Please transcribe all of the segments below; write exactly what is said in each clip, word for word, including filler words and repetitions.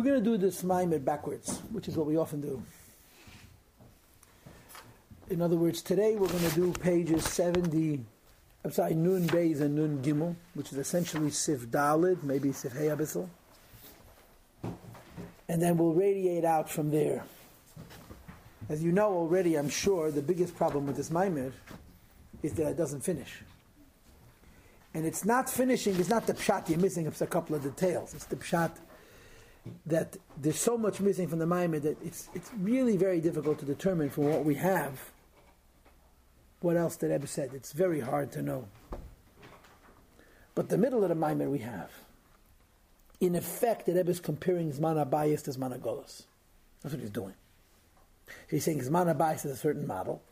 We're going to do this maimed backwards, which is what we often do. In other words, today we're going to do pages seventy, I'm sorry, Nun Beis and Nun Gimel, which is essentially Sif Dalid, maybe Sif Hei Abisal. And then we'll radiate out from there. As you know already, I'm sure, the biggest problem with this Maimed is that it doesn't finish. And it's not finishing, it's not the Pshat you're missing, it's a couple of details. It's the Pshat that there's so much missing from the Maimed that it's it's really very difficult to determine from what we have what else the Rebbe said. It's very hard to know. But the middle of the Maimed we have. In effect, the Rebbe is comparing Zman HaBayis to Zman HaGolus. That's what he's doing. He's saying Zman HaBayis is a certain model,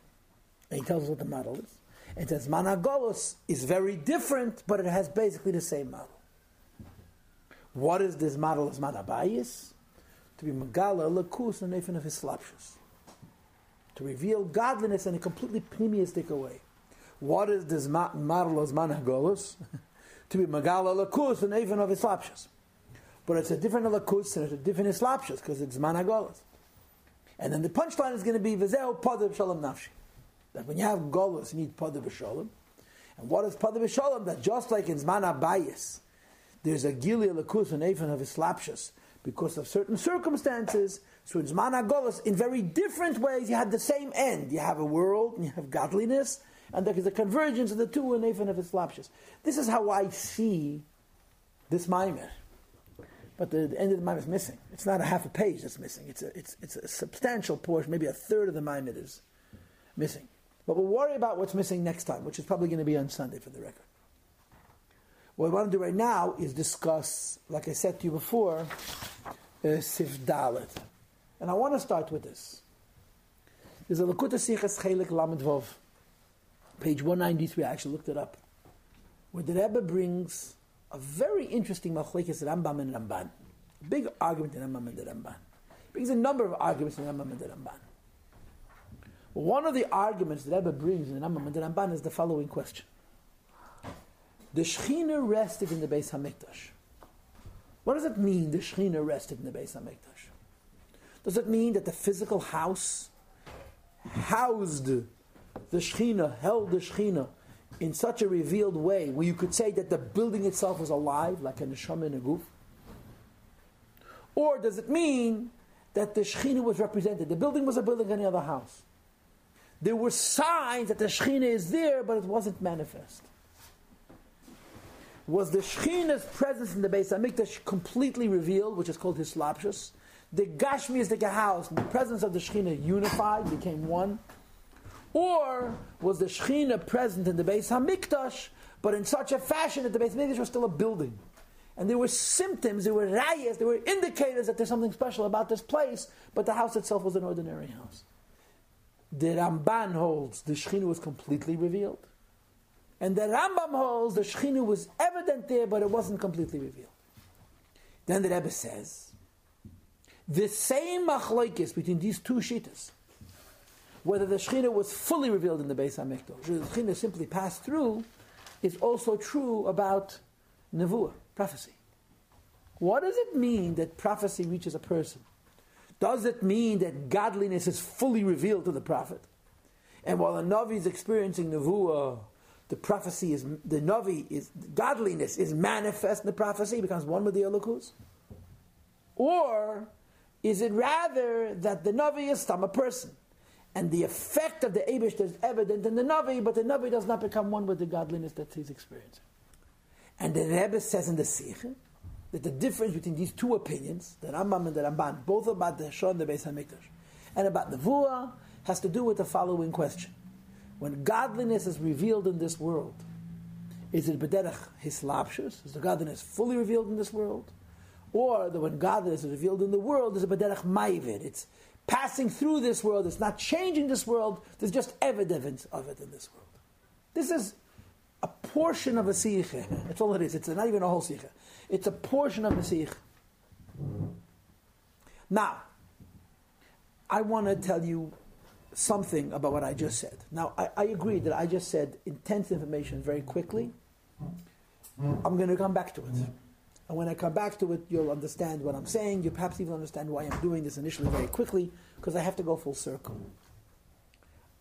and he tells us what the model is. And says Zman HaGolus is very different, but it has basically the same model. What is this model of Zman HaBayis? To be Megala, Lakus, and Nefin of his slapshus. To reveal godliness in a completely pneumistic way. What is this model of Zman HaGolus? To be Megala, Lakus, and Nefin of his slapshus. But it's a different Lakus and it's a different slapshus because it's Zman HaGolus. And then the punchline is going to be V'zehu Pada B'Shalom Nafshi. That when you have Golus, you need Pada B'Shalom. And what is Pada B'Shalom? That just like in Zman HaBayis, there's a Gilia Lakus and Eifan of Islapshus because of certain circumstances. So in Zman HaGolus, in very different ways, you have the same end. You have a world, and you have godliness, and there is a convergence of the two in Eifan of Islapshus. This is how I see this Maimed. But the, the end of the Maimed is missing. It's not a half a page that's missing. It's a, it's, it's a substantial portion, maybe a third of the Maimed is missing. But we'll worry about what's missing next time, which is probably going to be on Sunday for the record. What we want to do right now is discuss, like I said to you before, uh, Sif Dalet. And I want to start with this. There's a Lakuta Sichas Chelik Lamed Vov, page one ninety-three, I actually looked it up, where the Rebbe brings a very interesting machlekes Rambam and Ramban. A big argument in Rambam and Ramban. It brings a number of arguments in Rambam and Ramban. One of the arguments that Rebbe brings in Rambam and Ramban is the following question. The Shechina rested in the Beis HaMikdash. What does it mean, the Shechina rested in the Beis HaMikdash? Does it mean that the physical house housed the Shechina, held the Shechina, in such a revealed way, where you could say that the building itself was alive, like a neshama and a guf? Or does it mean that the Shechina was represented? The building was a building like any other house. There were signs that the Shechina is there, but it wasn't manifest. Was the Shechina's presence in the Beis HaMikdash completely revealed, which is called hislapshus? The Gashmi is like a house, and the presence of the Shechina unified, became one. Or was the Shechina present in the Beis HaMikdash, but in such a fashion that the Beis HaMikdash was still a building? And there were symptoms, there were rayas, there were indicators that there's something special about this place, but the house itself was an ordinary house. The Ramban holds the Shechina was completely revealed. And the Rambam holds the Shechina was evident there, but it wasn't completely revealed. Then the Rebbe says, the same machlokes between these two shittas, whether the Shechina was fully revealed in the Beis HaMikdash, whether the Shechina simply passed through, is also true about Nevuah, prophecy. What does it mean that prophecy reaches a person? Does it mean that godliness is fully revealed to the prophet? And while a Navi is experiencing Nevuah, the prophecy is, the Navi is, godliness is manifest in the prophecy, becomes one with the Elokus? Or is it rather that the Navi is some a person? And the effect of the Eibush is evident in the Navi, but the Navi does not become one with the godliness that he's experiencing. And the Rebbe says in the Sikha that the difference between these two opinions, the Rambam and the Ramban, both about the Shon and the Beis HaMikdash, and about the Nevuah, has to do with the following question. When godliness is revealed in this world, is it B'derech Hislapshus? Is the godliness fully revealed in this world? Or that when godliness is revealed in the world, is it B'derech Ma'ivir? It's passing through this world, it's not changing this world, there's just evidence of it in this world. This is a portion of a siycha. That's all it is. It's not even a whole siycha. It's a portion of a siycha. Now, I want to tell you something about what I just said. Now, I, I agree that I just said intense information very quickly. I'm going to come back to it. And when I come back to it, you'll understand what I'm saying. You perhaps even understand why I'm doing this initially very quickly, because I have to go full circle.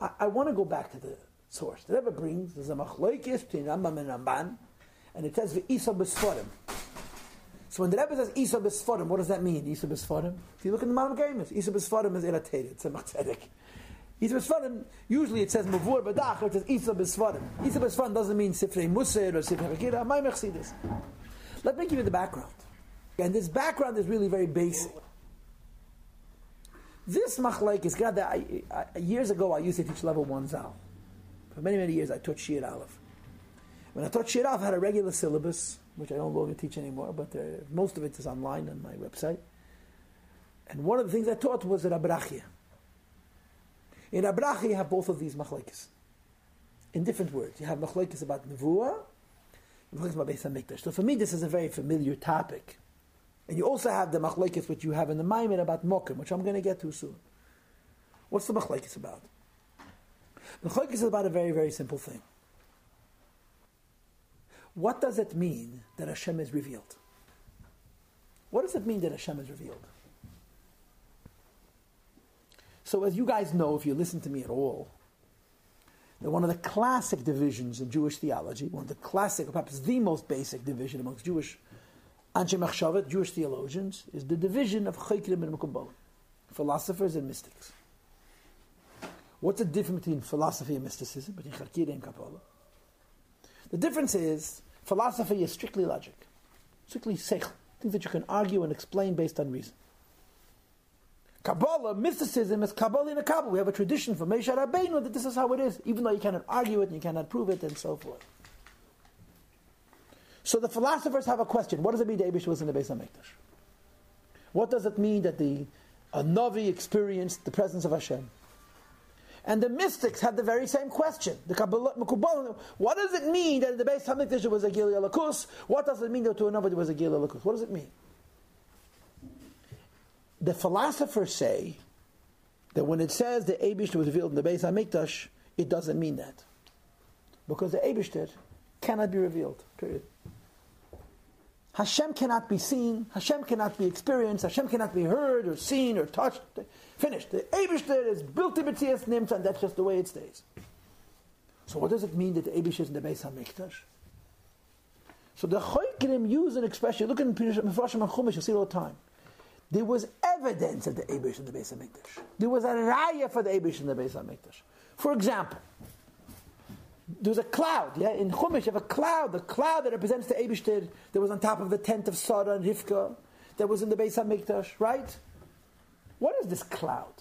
I, I want to go back to the source. The Rebbe brings, there's a machloikis between Rambam and Ramban, and it says, V'isa b'sforim. So when the Rebbe says, Isa b'sforim, what does that mean, Isa b'sforim? If you look in the Maram Gaimis, Isa b'sforim is irritated, it's a machzedek. Isa b'sforim, usually it says, Mavur b'dach, or it says, Isa b'sforim. Isa b'sforim doesn't mean Sifrei Musar, or Sifrei Hakira, my Mercedes. Let me give you the background. And this background is really very basic. This machlaikis, God, I, I, years ago I used to teach level one Zal. For many, many years I taught Shir Aleph. When I taught Shir Aleph, I had a regular syllabus, which I don't go and teach anymore, but uh, most of it is online on my website. And one of the things I taught was the Rabrachia. In Rabrachia, you have both of these machlaikis. In different words, you have machlaikis about Nevuah, so for me, this is a very familiar topic. And you also have the machlekes which you have in the Maimon about Mokim, which I'm going to get to soon. What's the machlekes about? The machlekes is about a very, very simple thing. What does it mean that Hashem is revealed? What does it mean that Hashem is revealed? So as you guys know, if you listen to me at all, that one of the classic divisions in Jewish theology, one of the classic, perhaps the most basic division amongst Jewish Anshe Machshavet, Jewish theologians, is the division of Chokrim and Mekubalim, philosophers and mystics. What's the difference between philosophy and mysticism, between Chakira and Kabbalah? The difference is, philosophy is strictly logic, strictly seichel, things that you can argue and explain based on reason. Kabbalah, mysticism, is Kabbalah in a Kabbalah. We have a tradition from Moshe Rabbeinu that this is how it is, even though you cannot argue it and you cannot prove it and so forth. So the philosophers have a question. What does it mean that Eibush was in the Beis HaMikdash? What does it mean that the a Navi experienced the presence of Hashem? And the mystics had the very same question. The Kabbalah, Mekubalim, what does it mean that in the Beis HaMikdash there was a Gilui Alakus? What does it mean that to a Navi there was a Gilui Alakus? What does it mean? The philosophers say that when it says the Eibishter was revealed in the Beis HaMikdash, it doesn't mean that. Because the Eibishter cannot be revealed, period. Hashem cannot be seen, Hashem cannot be experienced, Hashem cannot be heard or seen or touched. Finished. The Eibishter is built in B'tzias Nimtz, and that's just the way it stays. So what does it mean that the Eibishter is in the Beis HaMikdash? So the Chokrim use an expression, look in Mefarshim and Chumash, you'll see it all the time. There was evidence of the Eibush in the Beis HaMikdash. There was a raya for the Eibush in the Beis HaMikdash. For example, there was a cloud. Yeah, in Chumash you have a cloud. The cloud that represents the Eibush that was on top of the tent of Sarah and Rivka that was in the Beis HaMikdash, right? What is this cloud?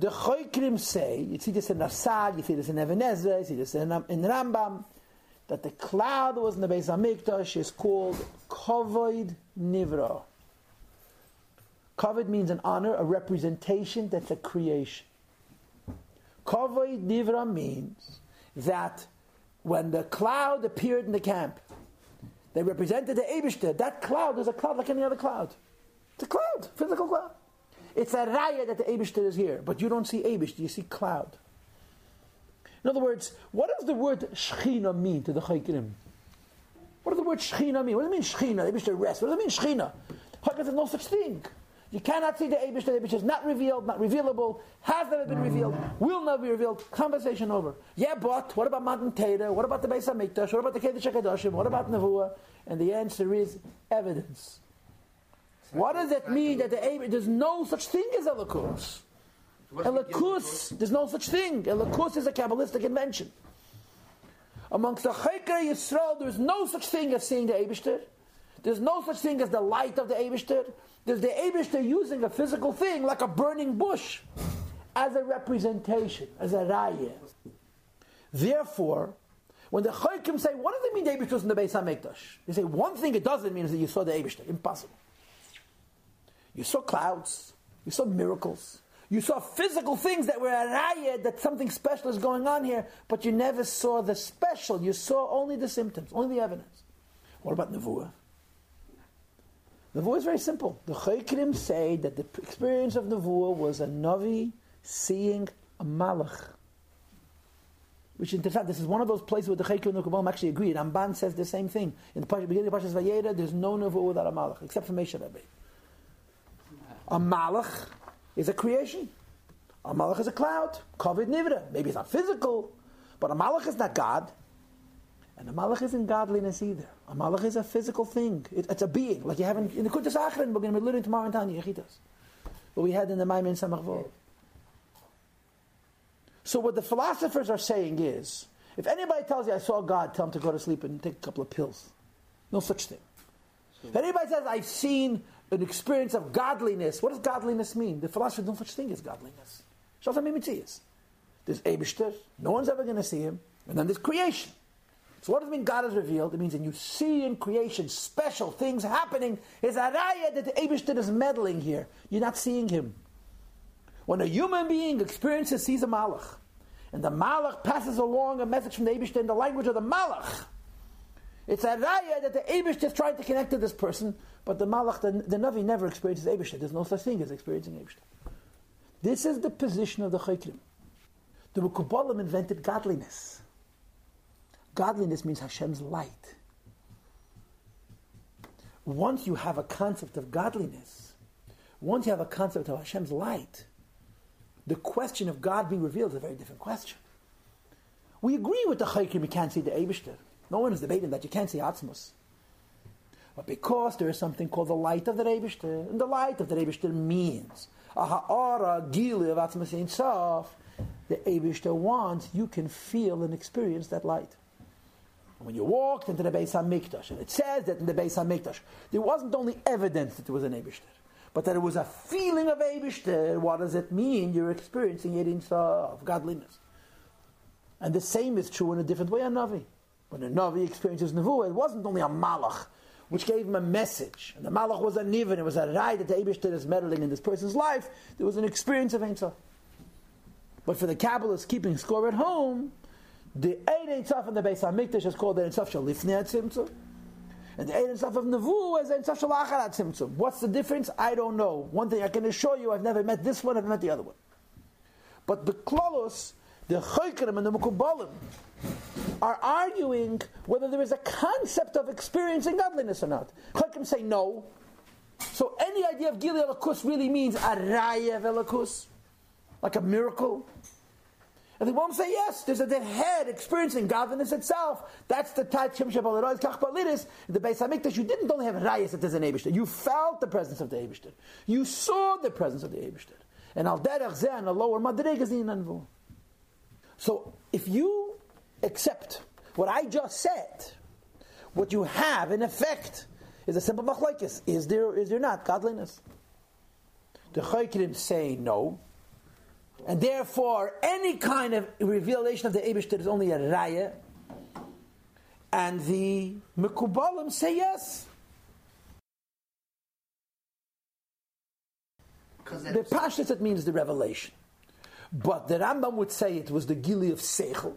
The Chokrim say, you see this in Rasad, you see this in Ebenezer, you see this in Rambam, that the cloud that was in the Beis HaMikdash is called Kovod Nivra. Kavod means an honor, a representation that's a creation. Kavod Nivra means that when the cloud appeared in the camp, they represented the Eibishter. That cloud is a cloud like any other cloud. It's a cloud, physical cloud. It's a raya that the Eibishter is here, but you don't see Eibishter, you see cloud. In other words, what does the word Shechina mean to the Chokrim? What does the word Shechina mean? What does it mean Shechina? Eibishter rests. What does it mean Shechina? Chokrim says no such thing. You cannot see the Eibishter. The Eibishter is not revealed, not revealable, has never been revealed, will never be revealed. Conversation over. Yeah, but what about Matan Torah? What about the Beis HaMikdash? What about the Kedesh HaKadoshim? What about Nevuah? And the answer is evidence. What does it mean that the Eibishter, there's no such thing as Elokus? Elokus, there's no such thing. Elokus is a Kabbalistic invention. Amongst the Chokei Yisrael, there's no such thing as seeing the Eibishter. There's no such thing as the light of the Eibishter. There's the Eibishter using a physical thing like a burning bush as a representation, as a raya. Therefore, when the Chokrim say, what does it mean the Eibishter is in the Beis HaMikdash? They say, one thing it doesn't mean is that you saw the Eibishter. Impossible. You saw clouds. You saw miracles. You saw physical things that were a raya, that something special is going on here, but you never saw the special. You saw only the symptoms, only the evidence. What about Nevuah? Nevuah is very simple. The Chokrim say that the experience of Nevuah was a Navi seeing a Malach. Which is interesting. This is one of those places where the Chaykim and the Kabbalah actually agreed. Ramban says the same thing. In the beginning of Parshas Vayera, there's no Nevuah without a Malach, except for Moshe Rabbeinu. A Malach is a creation. A Malach is a cloud, covered Nivra. Maybe it's not physical, but a Malach is not God. And a Malach isn't godliness either. A Malach is a physical thing. It, it's a being, like you have in, in the Kutas Achran. We're going to be learning tomorrow in Tanya Yechitas. What we had in the Maimon in Samachvor. So what the philosophers are saying is, if anybody tells you, I saw God, tell him to go to sleep and take a couple of pills. No such thing. So if anybody says, I've seen an experience of godliness, what does godliness mean? The philosophers, no such thing as godliness. There's Eibishter, no one's ever going to see him, and then there's creation. So what does it mean God is revealed? It means that you see in creation special things happening. It's a raya that the Eibishter is meddling here. You're not seeing him. When a human being experiences, sees a malach, and the malach passes along a message from the Eibishter in the language of the malach, it's a raya that the Eibishter is trying to connect to this person, but the malach, the, the Navi never experiences Eibishter. There's no such thing as experiencing Eibishter. This is the position of the Chokrim. The Mekubalim invented godliness. Godliness means Hashem's light. Once you have a concept of godliness, once you have a concept of Hashem's light, the question of God being revealed is a very different question. We agree with the Chaykim, you can't see the Eibishter. No one is debating that, you can't see Atzmos. But because there is something called the light of the Eibishter, and the light of the Eibishter means a ha'ara gili of Atzmos Ein Sof, the Eibishter wants you can feel and experience that light. When you walked into the Beis HaMikdash, and it says that in the Beis HaMikdash, there wasn't only evidence that there was an Eibishter, but that it was a feeling of Eibishter. What does it mean? You're experiencing it of godliness. And the same is true in a different way, a Navi. When a Navi experiences Nevuah, it wasn't only a Malach, which gave him a message. And the Malach was a Niven, it was a Rai that the Eibishter is meddling in this person's life. There was an experience of Ein Sof. But for the Kabbalists keeping score at home, the Ein Sof in the Beis HaMikdash is called Ein Sof Shel Lifnei HaTzimtzum. And the Ein Sof of Nevuah is Ein Sof Shel Achar HaTzimtzum. What's the difference? I don't know. One thing I can assure you, I've never met this one, I've met the other one. But the Klolos, the Chokrim, and the Mekubalim are arguing whether there is a concept of experiencing godliness or not. Chokrim say no. So any idea of Gilui Elokus really means a Raya of Elokus, like a miracle. And they won't say yes. There's a dead head experiencing godliness itself. That's the Tat Shem Shebalidus Kachbalidus. In the Beis Hamikdash, you didn't only have Rayas that there's an Eibishter. You felt the presence of the Eibishter. You saw the presence of the Eibishter. And Al Derech Zeh and a lower Madreg is in Anvu. So if you accept what I just said, what you have in effect is a simple machlokes. Is there or is there not godliness? The Chokrim say no. And therefore, any kind of revelation of the Eibishter is only a raya. And the Mekubalim say yes. The Pashtus, it means the revelation. But the Rambam would say it was the Gili of Seichel,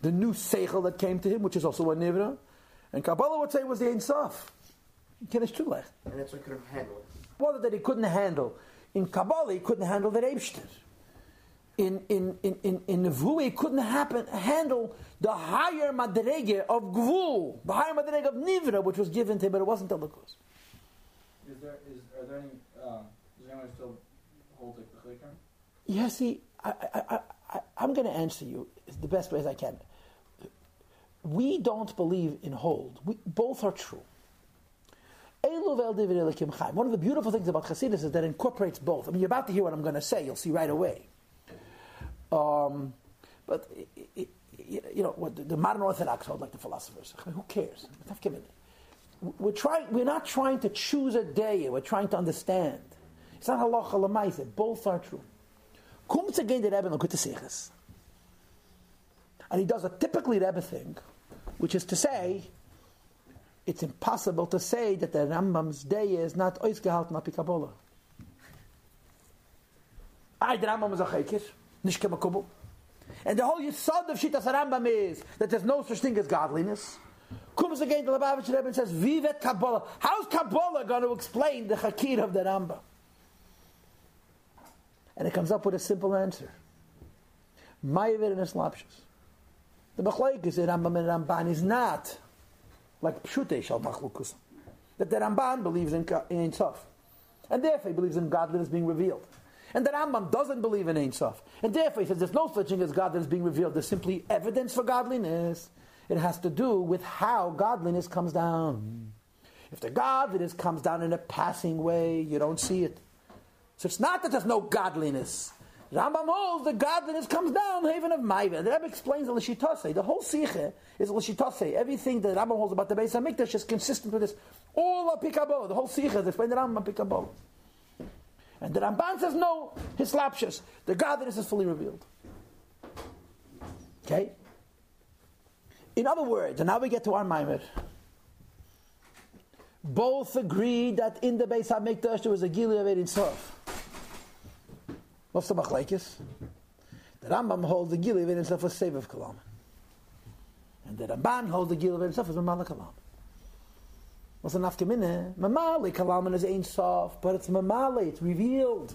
the new Seichel that came to him, which is also a Nivra. And Kabbalah would say it was the Ein Sof. And that's what he couldn't handle. Well, that he couldn't handle. In Kabbalah, he couldn't handle the Eibishter. In in in in, in Nevuah, he couldn't happen, handle the higher madrege of Gvul, the higher madrege of Nivra, which was given to him, but it wasn't Elokus. Is there is are there any? Um, does anyone still hold like the Chaykim? Yes, see, I I I, I I'm going to answer you the best way as I can. We don't believe in hold. We both are true. One of the beautiful things about Chassidus is that it incorporates both. I mean, you're about to hear what I'm going to say. You'll see right away. Um, but, it, it, you know, what the, the modern Orthodox hold, like the philosophers, I mean, who cares? We're, trying, we're not trying to choose a day. We're trying to understand. It's not halacha l'maaseh. Both are true. Comes again the Rebbe l'Kutas Seiches. And he does a typically Rebbe thing, which is to say, it's impossible to say that the Rambam's day is not oisgehalten api Kabbalah. I, the Rambam is a chaykish, nishke makubal. And the whole yisod of Shitas Rambam is that there's no such thing as godliness. Comes again the Lubavitcher Rebbe and says, Vivet Kabbalah. How's Kabbalah going to explain the chakir of the Rambam? And it comes up with a simple answer. Ma'ivir and Islapshus. The Machlokes in Rambam and Ramban is not like Pshutei Shal Machlokus, that the Ramban believes in Ein Sof, and therefore he believes in God that is being revealed. And the Rambam doesn't believe in Ein Sof, and therefore he says there's no such thing as God that is being revealed. There's simply evidence for godliness. It has to do with how godliness comes down. If the godliness comes down in a passing way, you don't see it. So it's not that there's no godliness. Rambam holds the godliness comes down, haven of Maiva. The Rebbe explains the L'shitase. The whole Sikhe is L'shitase. Everything that Rambam holds about the Beis HaMikdash is consistent with this. All are Pikabo. The whole Sikhe is explained the Rambam Pikabo. And the Ramban says, no, his lapshas. The godliness is fully revealed. Okay? In other words, and now we get to our Maimer. Both agreed that in the Beis HaMikdash there was a Gilui of Ein Sof. What's the Machlokes? The Rambam holds the Gilui of Ein Sof as Seiv of Kalam. And the Ramban holds the Gilui of Ein Sof as Mamali Kalam. What's the Nafka Mineh? Mamali Kalam is Ein Sof, but it's Mamali, it's revealed.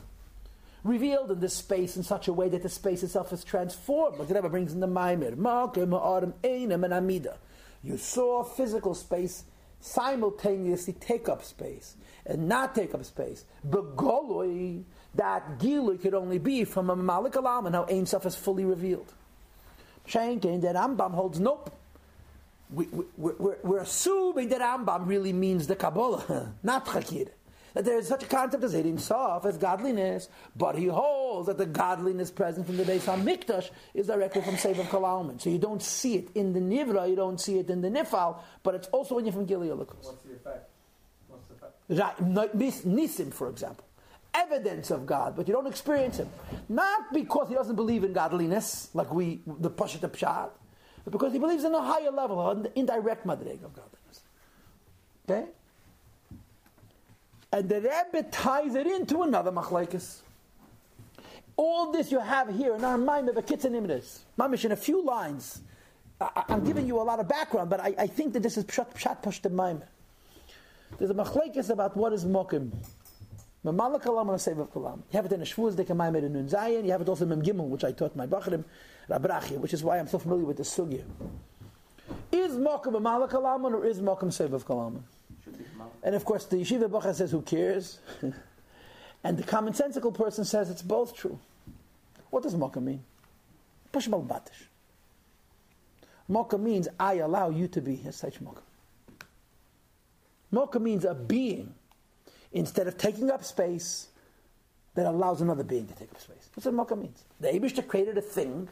Revealed in this space in such a way that the space itself is transformed. Like the Rebbe brings in the Maimer. Ma'akim ha'adam einem and amida. You saw physical space simultaneously take up space and not take up space. Begoloi, that gilui could only be from a malik alam and how Ein Sof is fully revealed. Shenkein, that Rambam holds nope. We, we, we're, we're assuming that Rambam really means the Kabbalah, not Chakir. That there is such a concept as Ein Sof, as godliness, but he holds that the godliness present in the Beis HaMikdash is directly from Seiv of Kol HaOmer. So you don't see it in the Nivra, you don't see it in the Nifal, but it's also when you're from Gilui HaLukus. What's the effect? What's the effect? Right, Nisim, for example. Evidence of God, but you don't experience Him. Not because he doesn't believe in godliness, like we, the Pashat HaPshat, but because he believes in a higher level, an indirect Madreg of godliness. Okay? And the Rebbe ties it into another Machlokes. All this you have here in our mind of a Kitzan Imres. Mamish, in a few lines, I, I'm giving you a lot of background, but I, I think that this is Pshat Pshat Pashtim Maim. There's a Machlokes about what is Mokim. Mamala Kalam and Seiv of Kalam. You have it in a Shvuz, Deka Maim in Nun Zayin. You have it also in Mem Gimel, which I taught my Bachrim, Rabrachia, which is why I'm so familiar with the Sugya. Is Mokim Mamala Kalam or is Mokim Seiv of Kalam? And of course the Yeshiva Bacha says who cares? And the commonsensical person says it's both true. What does Moka mean? Pashmal Batish. Moka means I allow you to be as such Moka. Moka means a being instead of taking up space that allows another being to take up space. That's what Moka means. The Eibishter created a thing.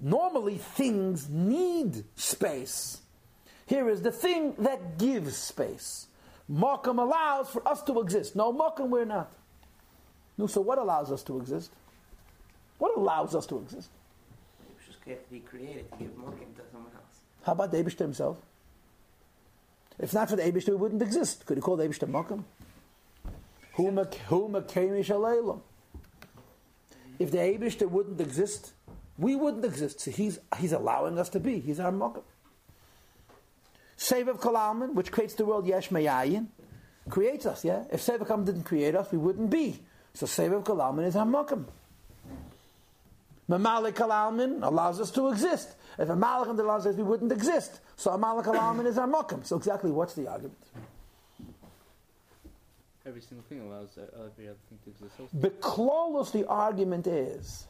Normally things need space. Here is the thing that gives space. Mokum allows for us to exist. No, Mokum we're not. No, so what allows us to exist? What allows us to exist? It just has to be created to give Mokum to someone else. How about the Eibishter himself? If not for the Eibishter, we wouldn't exist. Could you call the Eibishter Mokum? If the Eibishter wouldn't exist, we wouldn't exist. So he's, he's allowing us to be. He's our Mokum. Seiv of Kol HaOmer, which creates the world, Yesh Me'ayin, creates us, yeah? If Seiv of Kol HaOmer didn't create us, we wouldn't be. So Seiv of Kol HaOmer is our Mokum. Mamalik Kol HaOmer allows us to exist. If Mamalik allows us, we wouldn't exist. So Mamalik Kol HaOmer is our Mokum. So exactly what's the argument? Every single thing allows every other thing to exist. Because the argument is,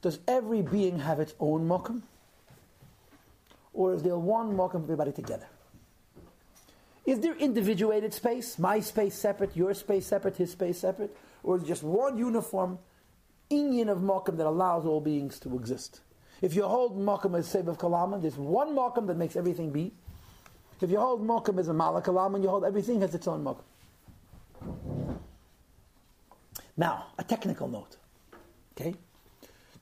does every being have its own Mokum? Or is there one Mokum for everybody together? Is there individuated space? My space separate, your space separate, his space separate? Or is there just one uniform inyan of Mokum that allows all beings to exist? If you hold Mokum as Seiv of Kol HaOmer, there's one Mokum that makes everything be. If you hold Mokum as a Mamalik Kol HaOmer, you hold everything has its own Mokum. Now, a technical note. Okay?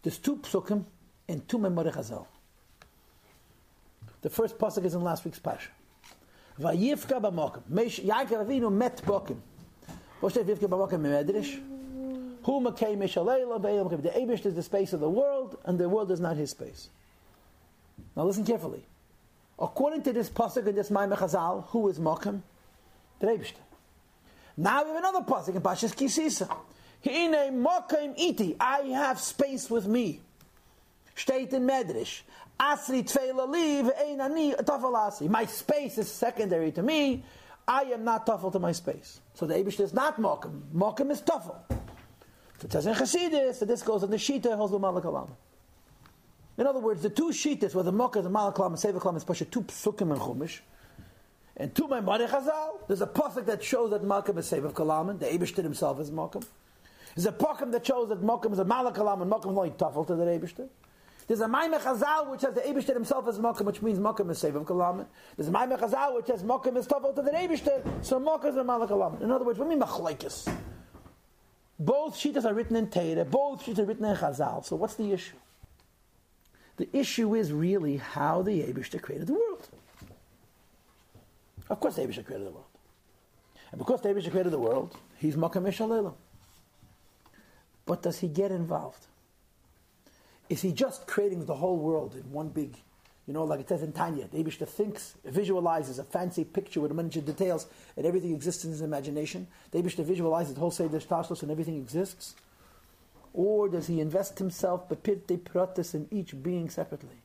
There's two psukim and two memorei chazal. The first pasuk is in last week's parsha. Vayivka b'mokim. Yaakov Avinu met bokim. Voshtei vivka b'mokim medrash. Hu makei mishalayla b'elam mokim. The Eibush is the space of the world, and the world is not his space. Now listen carefully. According to this pasuk and this Maimer Chazal, who is mokim? The Eibush. Now we have another pasuk in Parshas Kisisa. Hinei mokim iti. I have space with me. Steht in Medrash. Asri tfeila li ve'ein ani tafel asri. My space is secondary to me. I am not tafel to my space. So the Eibush is not Mokum. Mokum is tafel. So it says in Chassidus, so this goes in the Shita, Hoslu Malach Olam. In other words, the two Shitas, where the Mokum, the Malach Olam, and Seivach Olam, is Pasha, two Psukim and Chumash. And to my Maimonides Chazal, there's a pasuk that shows that Malkum is Seivach Olam, the Eibush himself is Mokum. There's a Pokum that shows that Mokum is a Malach Olam, and Mokum is only tafel to the Eibush. There's a Maimonides Chazal which says the Eibushter himself is Mokum, which means Mokum is Seivach Olam. There's a Maimonides Chazal which says Mokum is tafel to the Eibushter, so Mokum is a Malach Olam. In other words, what do you mean Machlekes? Both Shitas are written in Teira, both Shitas are written in Chazal. So what's the issue? The issue is really how the Eibushter created the world. Of course the Eibushter created the world. And because the Eibushter created the world, he's Mokum Yishalelam. But does he get involved? Is he just creating the whole world in one big, you know, like it says in Tanya, the Eibushter thinks, visualizes a fancy picture with a bunch of details, and everything exists in his imagination. The Eibushter visualizes the whole Seder Sh'tashlos, and everything exists. Or does he invest himself, bepirtei pratis, in each being separately?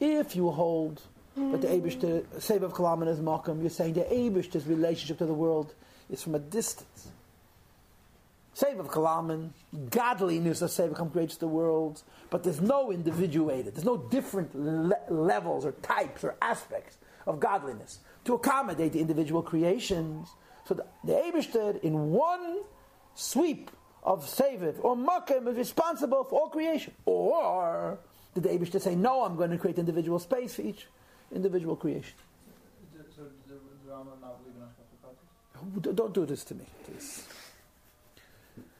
If you hold that the Eibushter, Seivach Olam is Mokum, you're saying the Eibushter's relationship to the world is from a distance. Seivach Olam, godliness of Seivach Olam creates the world, but there's no individuated, there's no different le- levels or types or aspects of godliness to accommodate the individual creations. So the, the Eibushter, in one sweep of Seivach or Mokum, is responsible for all creation. Or did the Eibushter say, no, I'm going to create individual space for each individual creation? So the Rambam not believe in Ashkafat? Don't do this to me, please.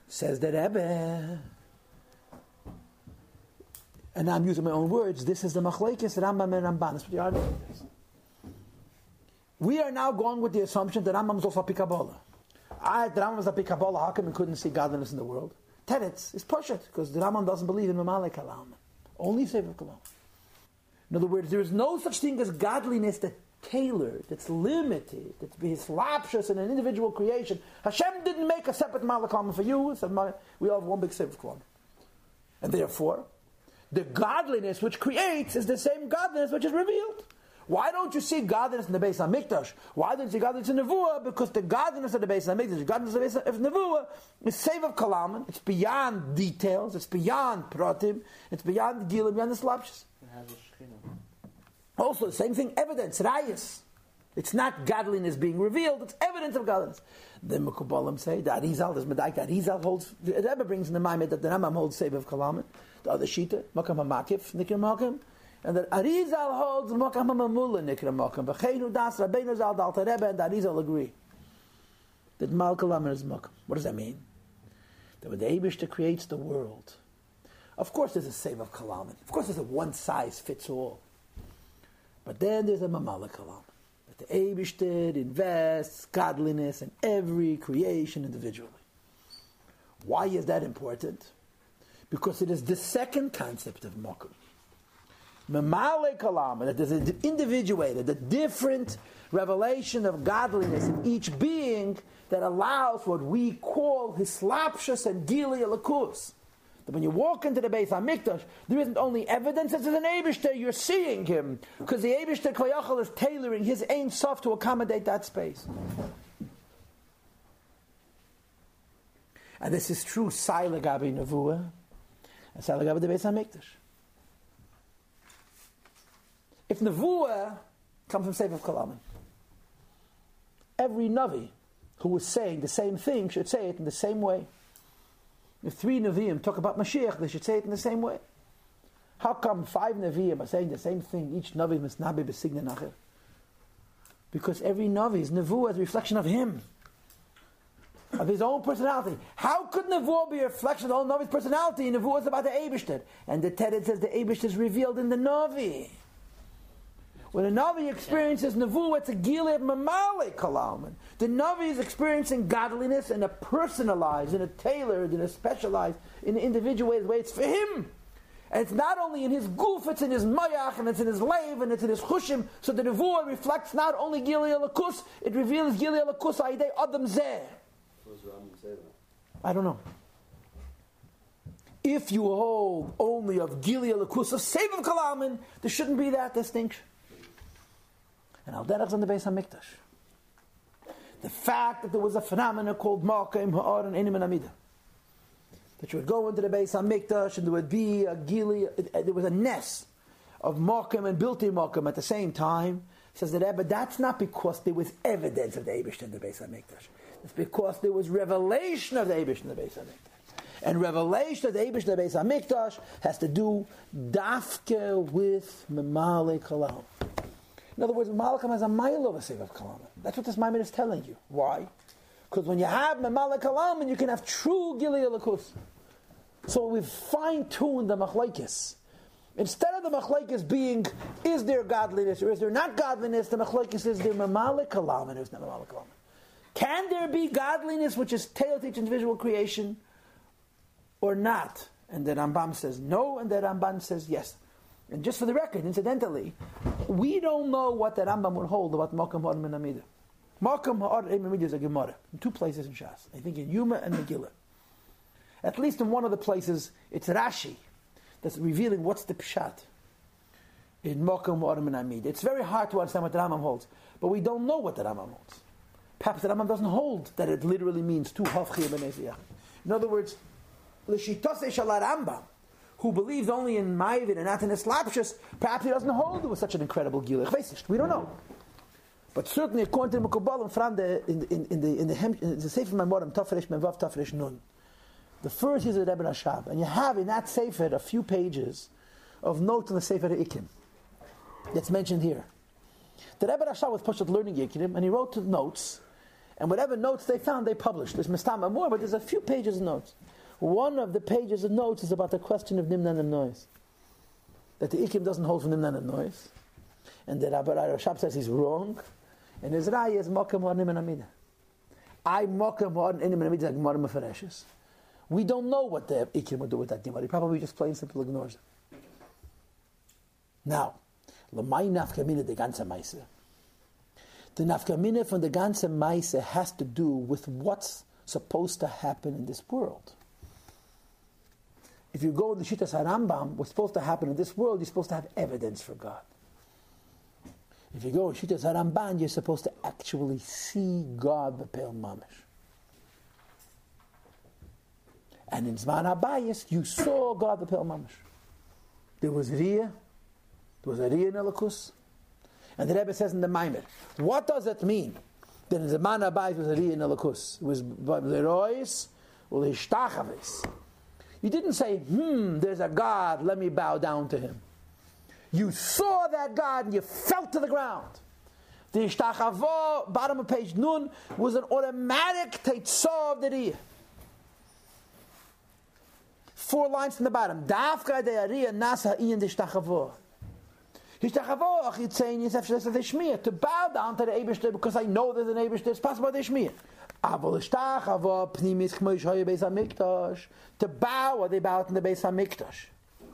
Says the Rebbe, and I'm using my own words, this is the Machlekes Rambam and Ramban. That's what the argument is. We are now going with the assumption that Rambam is also a Pikabola. I, the Rambam is a Pikabola, how come we couldn't see godliness in the world? Teretz is Poshet, because the Rambam doesn't believe in Mamalek Kalam. Only Seivach Olam. In other words, there is no such thing as godliness that tailored, that's limited, that's slapshus in an individual creation. Hashem didn't make a separate Malach Olam for you, we all have one big Seivach Olam. And therefore, the godliness which creates is the same godliness which is revealed. Why don't you see godliness in the Beis HaMikdash? Why don't you see godliness in Nevuah? Because the godliness of the Beis HaMikdash, the godliness of Nevuah, is Seivach Olam. It's beyond details, it's beyond Pratim, it's beyond Gilim, beyond the slapshus. Also, the same thing, evidence, rayas. It's not godliness being revealed, it's evidence of godliness. The Mekubalim say, the Arizal, there's Medaik, the Arizal holds, the Rebbe brings in the Maimed that the Rambam holds Seivach Olam, the other Shita, Mokum HaMakif, Nikra Mokum, and the Arizal holds Mokum HaMamula, Nikra Mokum, V'cheinu Das, Rabbeinu Zal, the Alter Rebbe, and the Arizal agree that Malach Olam is Mokum. What does that mean? That when the Eibushter creates the world, of course there's a Seivach Olam, of course there's a one-size-fits-all. But then there's a Mamalek Olam. That the Eibushter invests godliness in every creation individually. Why is that important? Because it is the second concept of Mokum. Mamalek Olam, that there's an individuated, the different revelation of godliness in each being that allows what we call hislapshus and gili alakus. That when you walk into the Beis HaMikdash, there isn't only evidence, it's an Eibushter, you're seeing him. Because the Eibushter Koyachal is tailoring his Ein Sof to accommodate that space. And this is true, Sai L'Gabi Nevuah, and Sai L'Gabi the Beis HaMikdash. If Nevuah comes from Seivach Olam, every Navi who is saying the same thing should say it in the same way. If three Nevi'im talk about Mashiach, they should say it in the same way. How come five Nevi'im are saying the same thing? Each Navi must not be besigne nacher. Because every Navi's Nevuah is a reflection of him, of his own personality. How could Nevuah be a reflection of the whole Navi's personality? Nevuah is about the Eibushter. And the Teretz says the Eibushter is revealed in the Navi. When a Navi experiences Nevuah, it's a Gilei of Mamalek Olam. The Navi is experiencing godliness in a personalized, in a tailored, in a specialized, in an individuated way. It's for him. And it's not only in his goof, it's in his mayach, and it's in his leiv, and it's in his chushim. So the Nevuah reflects not only Gilei Alakus, it reveals Gilei Alakus Aidei Adam Zeh. What does Rambam say that? I don't know. If you hold only of Gilia Lakusa, save of Kalaman, there shouldn't be that distinction. And al derech on the Beis Hamikdash. The fact that there was a phenomenon called Malka im Ha'ar and Inim and Amida, that you would go into the Beis Hamikdash and there would be a Gilia, there was a nest of Malkim and Bilti Malkim at the same time, says the Rebbe, that's not because there was evidence of the Eibushter in the Beis HaMikdash. It's because there was revelation of the Eibushter in the Beis HaMikdash. And revelation of the Eibushter in the Beis HaMikdash has to do dafke with Memale Kalam. In other words, Memale Kalam has a mile of a save of Kalam. That's what this Maimon is telling you. Why? Because when you have Memale Kalam, and you can have true Gilui Lakus. So we've fine-tuned the Machlokes. Instead of the machlokes being, is there godliness or is there not godliness, the machlokes is there mamalik kalam and there's not mamalik kalam. Can there be godliness which is tailored to each individual creation or not? And the Rambam says no, and the Ramban says yes. And just for the record, incidentally, we don't know what the Rambam would hold about Malkam Ha'ar and Amida. Malkam Ha'ar and Amida is a Gemara in two places in Shas. I think in Yuma and Megillah. At least in one of the places, it's Rashi that's revealing what's the pshat in Malkam Ha'arim and Amida. It's very hard to understand what the Rambam holds, but we don't know what the Rambam holds. Perhaps the Rambam doesn't hold that it literally means two Havchiyah ben Eziyah. In other words, L'shitose Shalar Rambam, who believes only in Ma'ivin and not in Eslapshus, perhaps he doesn't hold it with such an incredible Gilui Chvesish. We don't know. But certainly, according to the Mekubalim, from the in in in the in the, in the, in the Sefer Maimorim, Tafresh Memvav Tafresh Nun. The first is the Rebbe Nashab, and you have in that Sefer a few pages of notes on the Sefer Ikim that's mentioned here. The Rebbe Nashab was pushed at learning Ikim, and he wrote notes, and whatever notes they found, they published. There's Mistama more, but there's a few pages of notes. One of the pages of notes is about the question of Nimnan and Nois, that the Ikim doesn't hold for Nimnan and Nois, and the Rebbe Nashab says he's wrong, and his Rai is Malkam Ha'ar Niman Amida. I Malkam Ha'ar Niman Amida is Gemara Mefereshes. We don't know what the Ikim would do with that Gemara. He probably just plain simple ignores it. Now, l'may nafka mina de ganze Meise. The nafka mina from the ganze Meise has to do with what's supposed to happen in this world. If you go in the Shittas HaRambam, what's supposed to happen in this world, you're supposed to have evidence for God. If you go in Shittas HaRamban, you're supposed to actually see God b'peil mamish. And in Zman HaBayis, you saw God the Pel Mamash. There was Riyah. There was a Riyah in Elokus. And the Rebbe says in the Maimer, what does it mean that in Zman HaBayis was a Riyah in Elokus? It was Lerois or Leishtachavis. You didn't say, hmm, there's a God, let me bow down to him. You saw that God and you fell to the ground. The Ishtachavo, bottom of page Nun, was an automatic Tetzah of the Riyah. Four lines from the bottom. Dafka de'ariya nasa iyan d'ishtachavo. D'ishtachavo achitzein yisef shlesa d'ishmiyah. To bow down to the Eibishter because I know there's an Eibishter. It's possible d'ishmiyah. Avol d'ishtachavo pnimis chmo yishhoye beis hamikdash. To bow, or they bow in the beis hamikdash.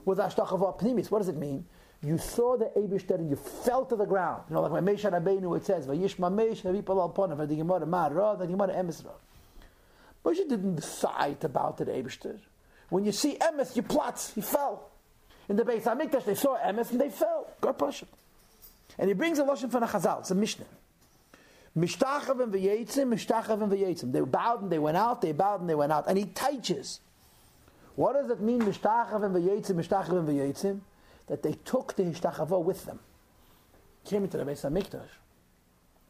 With d'ishtachavo pnimis, what does it mean? You saw the Eibishter and you fell to the ground. You know, like when Moshe Rabbeinu it says, v'yishma Moshe v'yipol alponav v'digimor ma'ra v'digimor emesra. Moshe didn't decide to bow to the Eibishter. When you see Emes, you plot, he fell. In the Beis HaMikdash, they saw Emes and they fell. God bless him. And he brings a lashon from a Chazal, it's a Mishnah. Mishtachavim v'yetzim, mishtachavim v'yetzim. They bowed and they went out, they bowed and they went out. And he teaches. What does it mean, mishtachavim v'yetzim, mishtachavim v'yetzim? That they took the hishtachavo with them. He came into the Beis HaMikdash.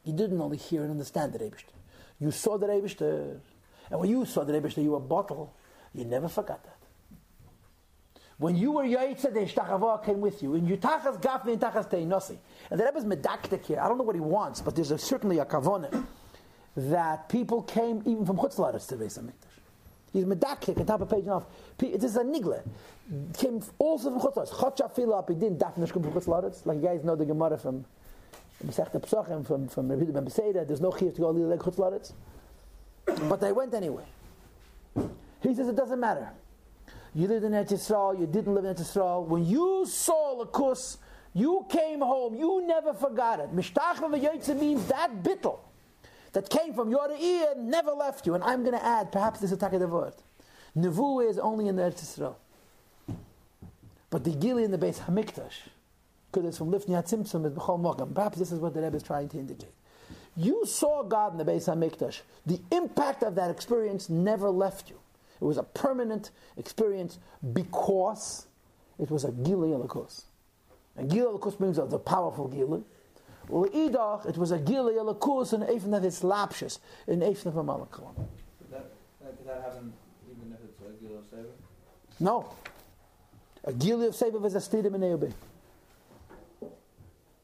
You didn't only hear and understand the Eibishter. You saw the Eibishter. And when you saw the Eibishter, you were bottled. You never forgot that. When you were Yaitza, the Ishtachavah came with you. And Yutachas Gafni and Tachas Teinosi. And the Rebbe's medactic here. I don't know what he wants, but there's a, certainly a kavone that people came even from Chutz La'aretz to Beis HaMikdash. He's medactic on top of page off. This is a nigle. Came also from Chutz La'aretz. Chotcha Fila Apidin Daphnishkum from Chutz La'aretz. Like you guys know the Gemara from Masechta Pesachim, from from Rabbi Yehuda ben Beseira. There's no chiyuv to go all the way to Chutz La'aretz. But they went anyway. He says it doesn't matter. You lived in Eretz Yisrael, you didn't live in Eretz Yisrael. When you saw Lakus, you came home, you never forgot it. Mishtachva v'yoytze means that bittul that came from your ear never left you. And I'm going to add, perhaps this is a Taka Devort. Nevuah is only in Eretz Yisrael. But the Gili in the Beis Hamikdash, because it's from Lifnei HaTzimtzum, is B'chol Mokum. Perhaps this is what the Rebbe is trying to indicate. You saw God in the Beis HaMikdash. The impact of that experience never left you. It was a permanent experience because it was a Gili Elikus. And Gili Elikus brings up the powerful Gili. L'idach, it was a Gili Elikus in Eifn of its lapshus, in Eifn of Amalekala. Did that, that, that happen even if it's a Gili of Seber? No. A Gili of Seber is a Stida B'nei Ubi. So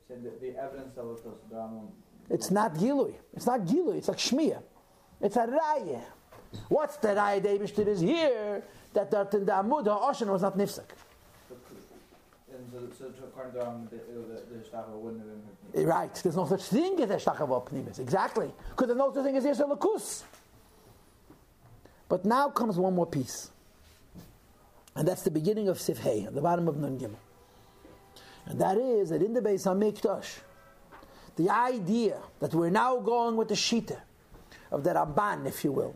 the, the evidence of Elikus, Brahman, it's not Gilui. It's not Gilui. It's like Shmiya. It's a Raya. What's the Raya Deibishter is here that the Amud HaOshen was not Nifsek? Right. There's no such thing as Hashtacha V'Opnimis. Exactly. Because there's no such thing as Yisrael L'kus. But now comes one more piece. And that's the beginning of Sif Hei, at the bottom of Nun Gimel. And that is that in the Beis HaMikdash, the idea that we're now going with the Shita of the Ramban, if you will,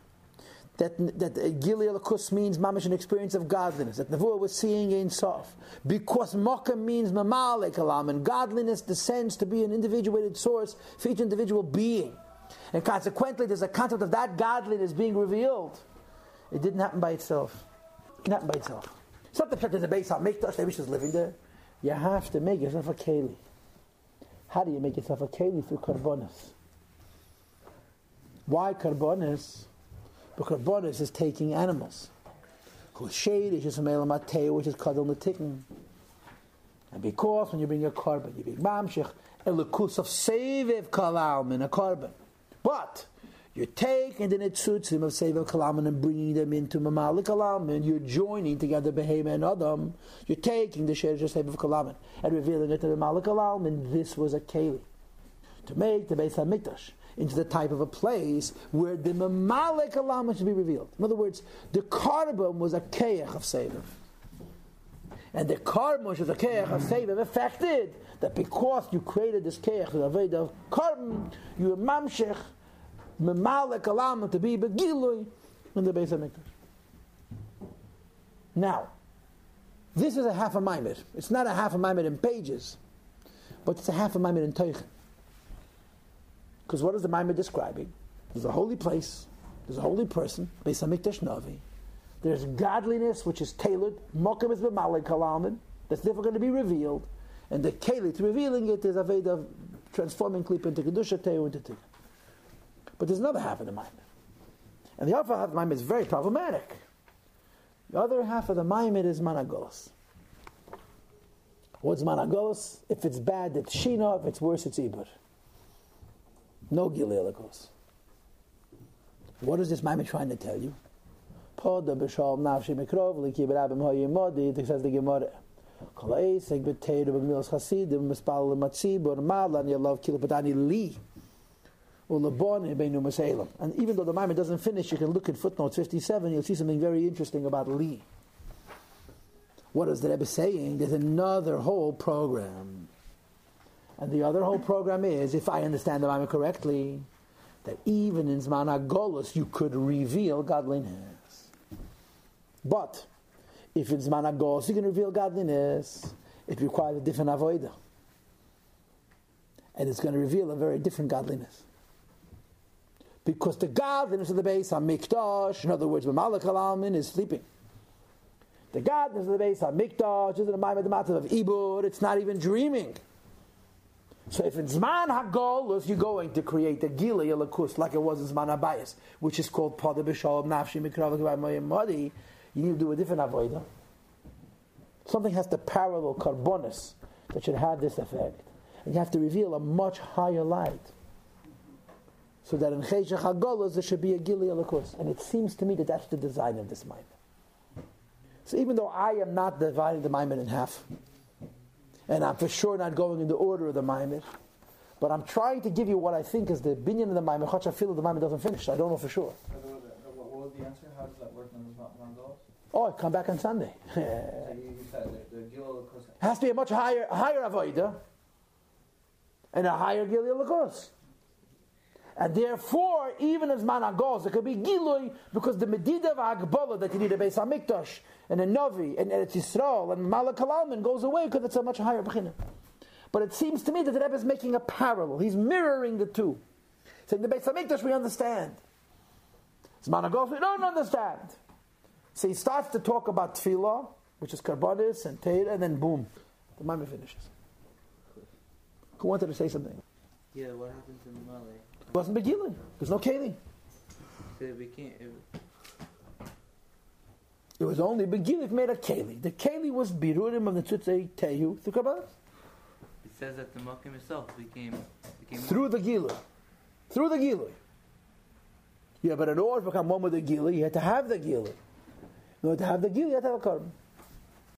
that that Gili Elikus means mamish, an experience of godliness, that Nevuah was seeing Ein Sof, because Mokum means Mamalek Olam, and godliness descends to be an individuated source for each individual being, and consequently there's a concept of that godliness being revealed. It didn't happen by itself. It didn't happen by itself. It's not the fact that the Beis HaMikdash, they were just living there. You have to make yourself a Keli. How do you make yourself a keli? Through karbonis. Why karbonis? Because karbonis is taking animals. Shade is just a male matei, which is kadal netikin. And because when you bring your carbon, you bring mamshich, elikus of seviv kalam in a carbon. But you're taking the netzutzim of seviv kalam and bringing them into mamalik kalam, and you're joining together behema and adam. You're taking the shade of seviv kalam and revealing it to the mamalik kalam, and this was a keli to make the Beis HaMikdash into the type of a place where the mamalik kalam should be revealed. In other words, the carbon was a keach of seviv, and the carbon was a keach of seviv affected that because you created this keach, the aveda carbon, you mamshich. Memalek alam to be begilui in the Beis HaMikdash. Now, this is a half a maimed. It's not a half a maimed in pages, but it's a half a maimed in teichen. Because what is the maimed describing? There's a holy place. There's a holy person. Beis HaMikdash Navi. There's godliness which is tailored. Mokum is memalek alam. That's never going to be revealed. And the keli to revealing it is aved of transforming klipa into kedusha, teu into tikkun. But there's another half of the Maimon. And the other half of the Maimon is very problematic. The other half of the Maimon is Managos. What's Managos? If it's bad, it's Shina. If it's worse, it's Ibur. No Gili Elikus. What is this Maimon trying to tell you? It says the Gemara. And even though the Maimon doesn't finish, you can look at footnote fifty-seven, you'll see something very interesting about Li. What is the Rebbe saying? There's another whole program. And the other whole program is, if I understand the Maimon correctly, that even in Zman HaGolus you could reveal godliness. But if in Zman HaGolus you can reveal godliness, it requires a different avodah. And it's going to reveal a very different godliness. Because the godliness of the Beis HaMikdash, in other words, Mamalek Alamin, is sleeping. The godliness of the Beis HaMikdash isn't a maimed matzav of Ibur, it's not even dreaming. So if in Zman HaGolus you're going to create a Gili Elikus like it was in Zman HaBayis, which is called Pada B'Shalom Nafshi Mikrav L'Kavayim Modi, you need to do a different avodah. Something has to parallel Karbonis that should have this effect. And you have to reveal a much higher light. So that in Cheshach HaGolus there should be a Gili Elikus. And it seems to me that that's the design of this Maimon. So even though I am not dividing the Maimon in half, and I'm for sure not going in the order of the Maimon, but I'm trying to give you what I think is the binyan of the Maimon. Chach HaFil of the Maimon doesn't finish. I don't know for sure. What was the answer? How does that work in the Maimon? Oh, I come back on Sunday. So you said the, the Gili Elikus has to be a much higher higher avodah and a higher Gili Elikus. And therefore, even as managos, it could be gilui, because the medida of Hagbala that you need a Beis HaMikdash, and a Navi, and Eretz Yisrael, and Malach HaLalman goes away because it's a much higher b'china. But it seems to me that the Rebbe is making a parallel. He's mirroring the two. Saying the Beis HaMikdash we understand. As managos we don't understand. So he starts to talk about tefillah, which is karbonis and teira, and then boom, the Maimon finishes. Who wanted to say something? Yeah, what happens in Malay? It wasn't Begilin. There's no Kaling. So we can't. It, it was only Begilin made a Kaling. The Kaling was Birurim of the Tzutzei Tehu through Kabbalah. It says that the Malkim himself became, became through the Gilui. Through the Gilui. Yeah, but in order to become one with the Gilui, you had to have the Gilui. In order to have the Gilui, you had to have a Karban.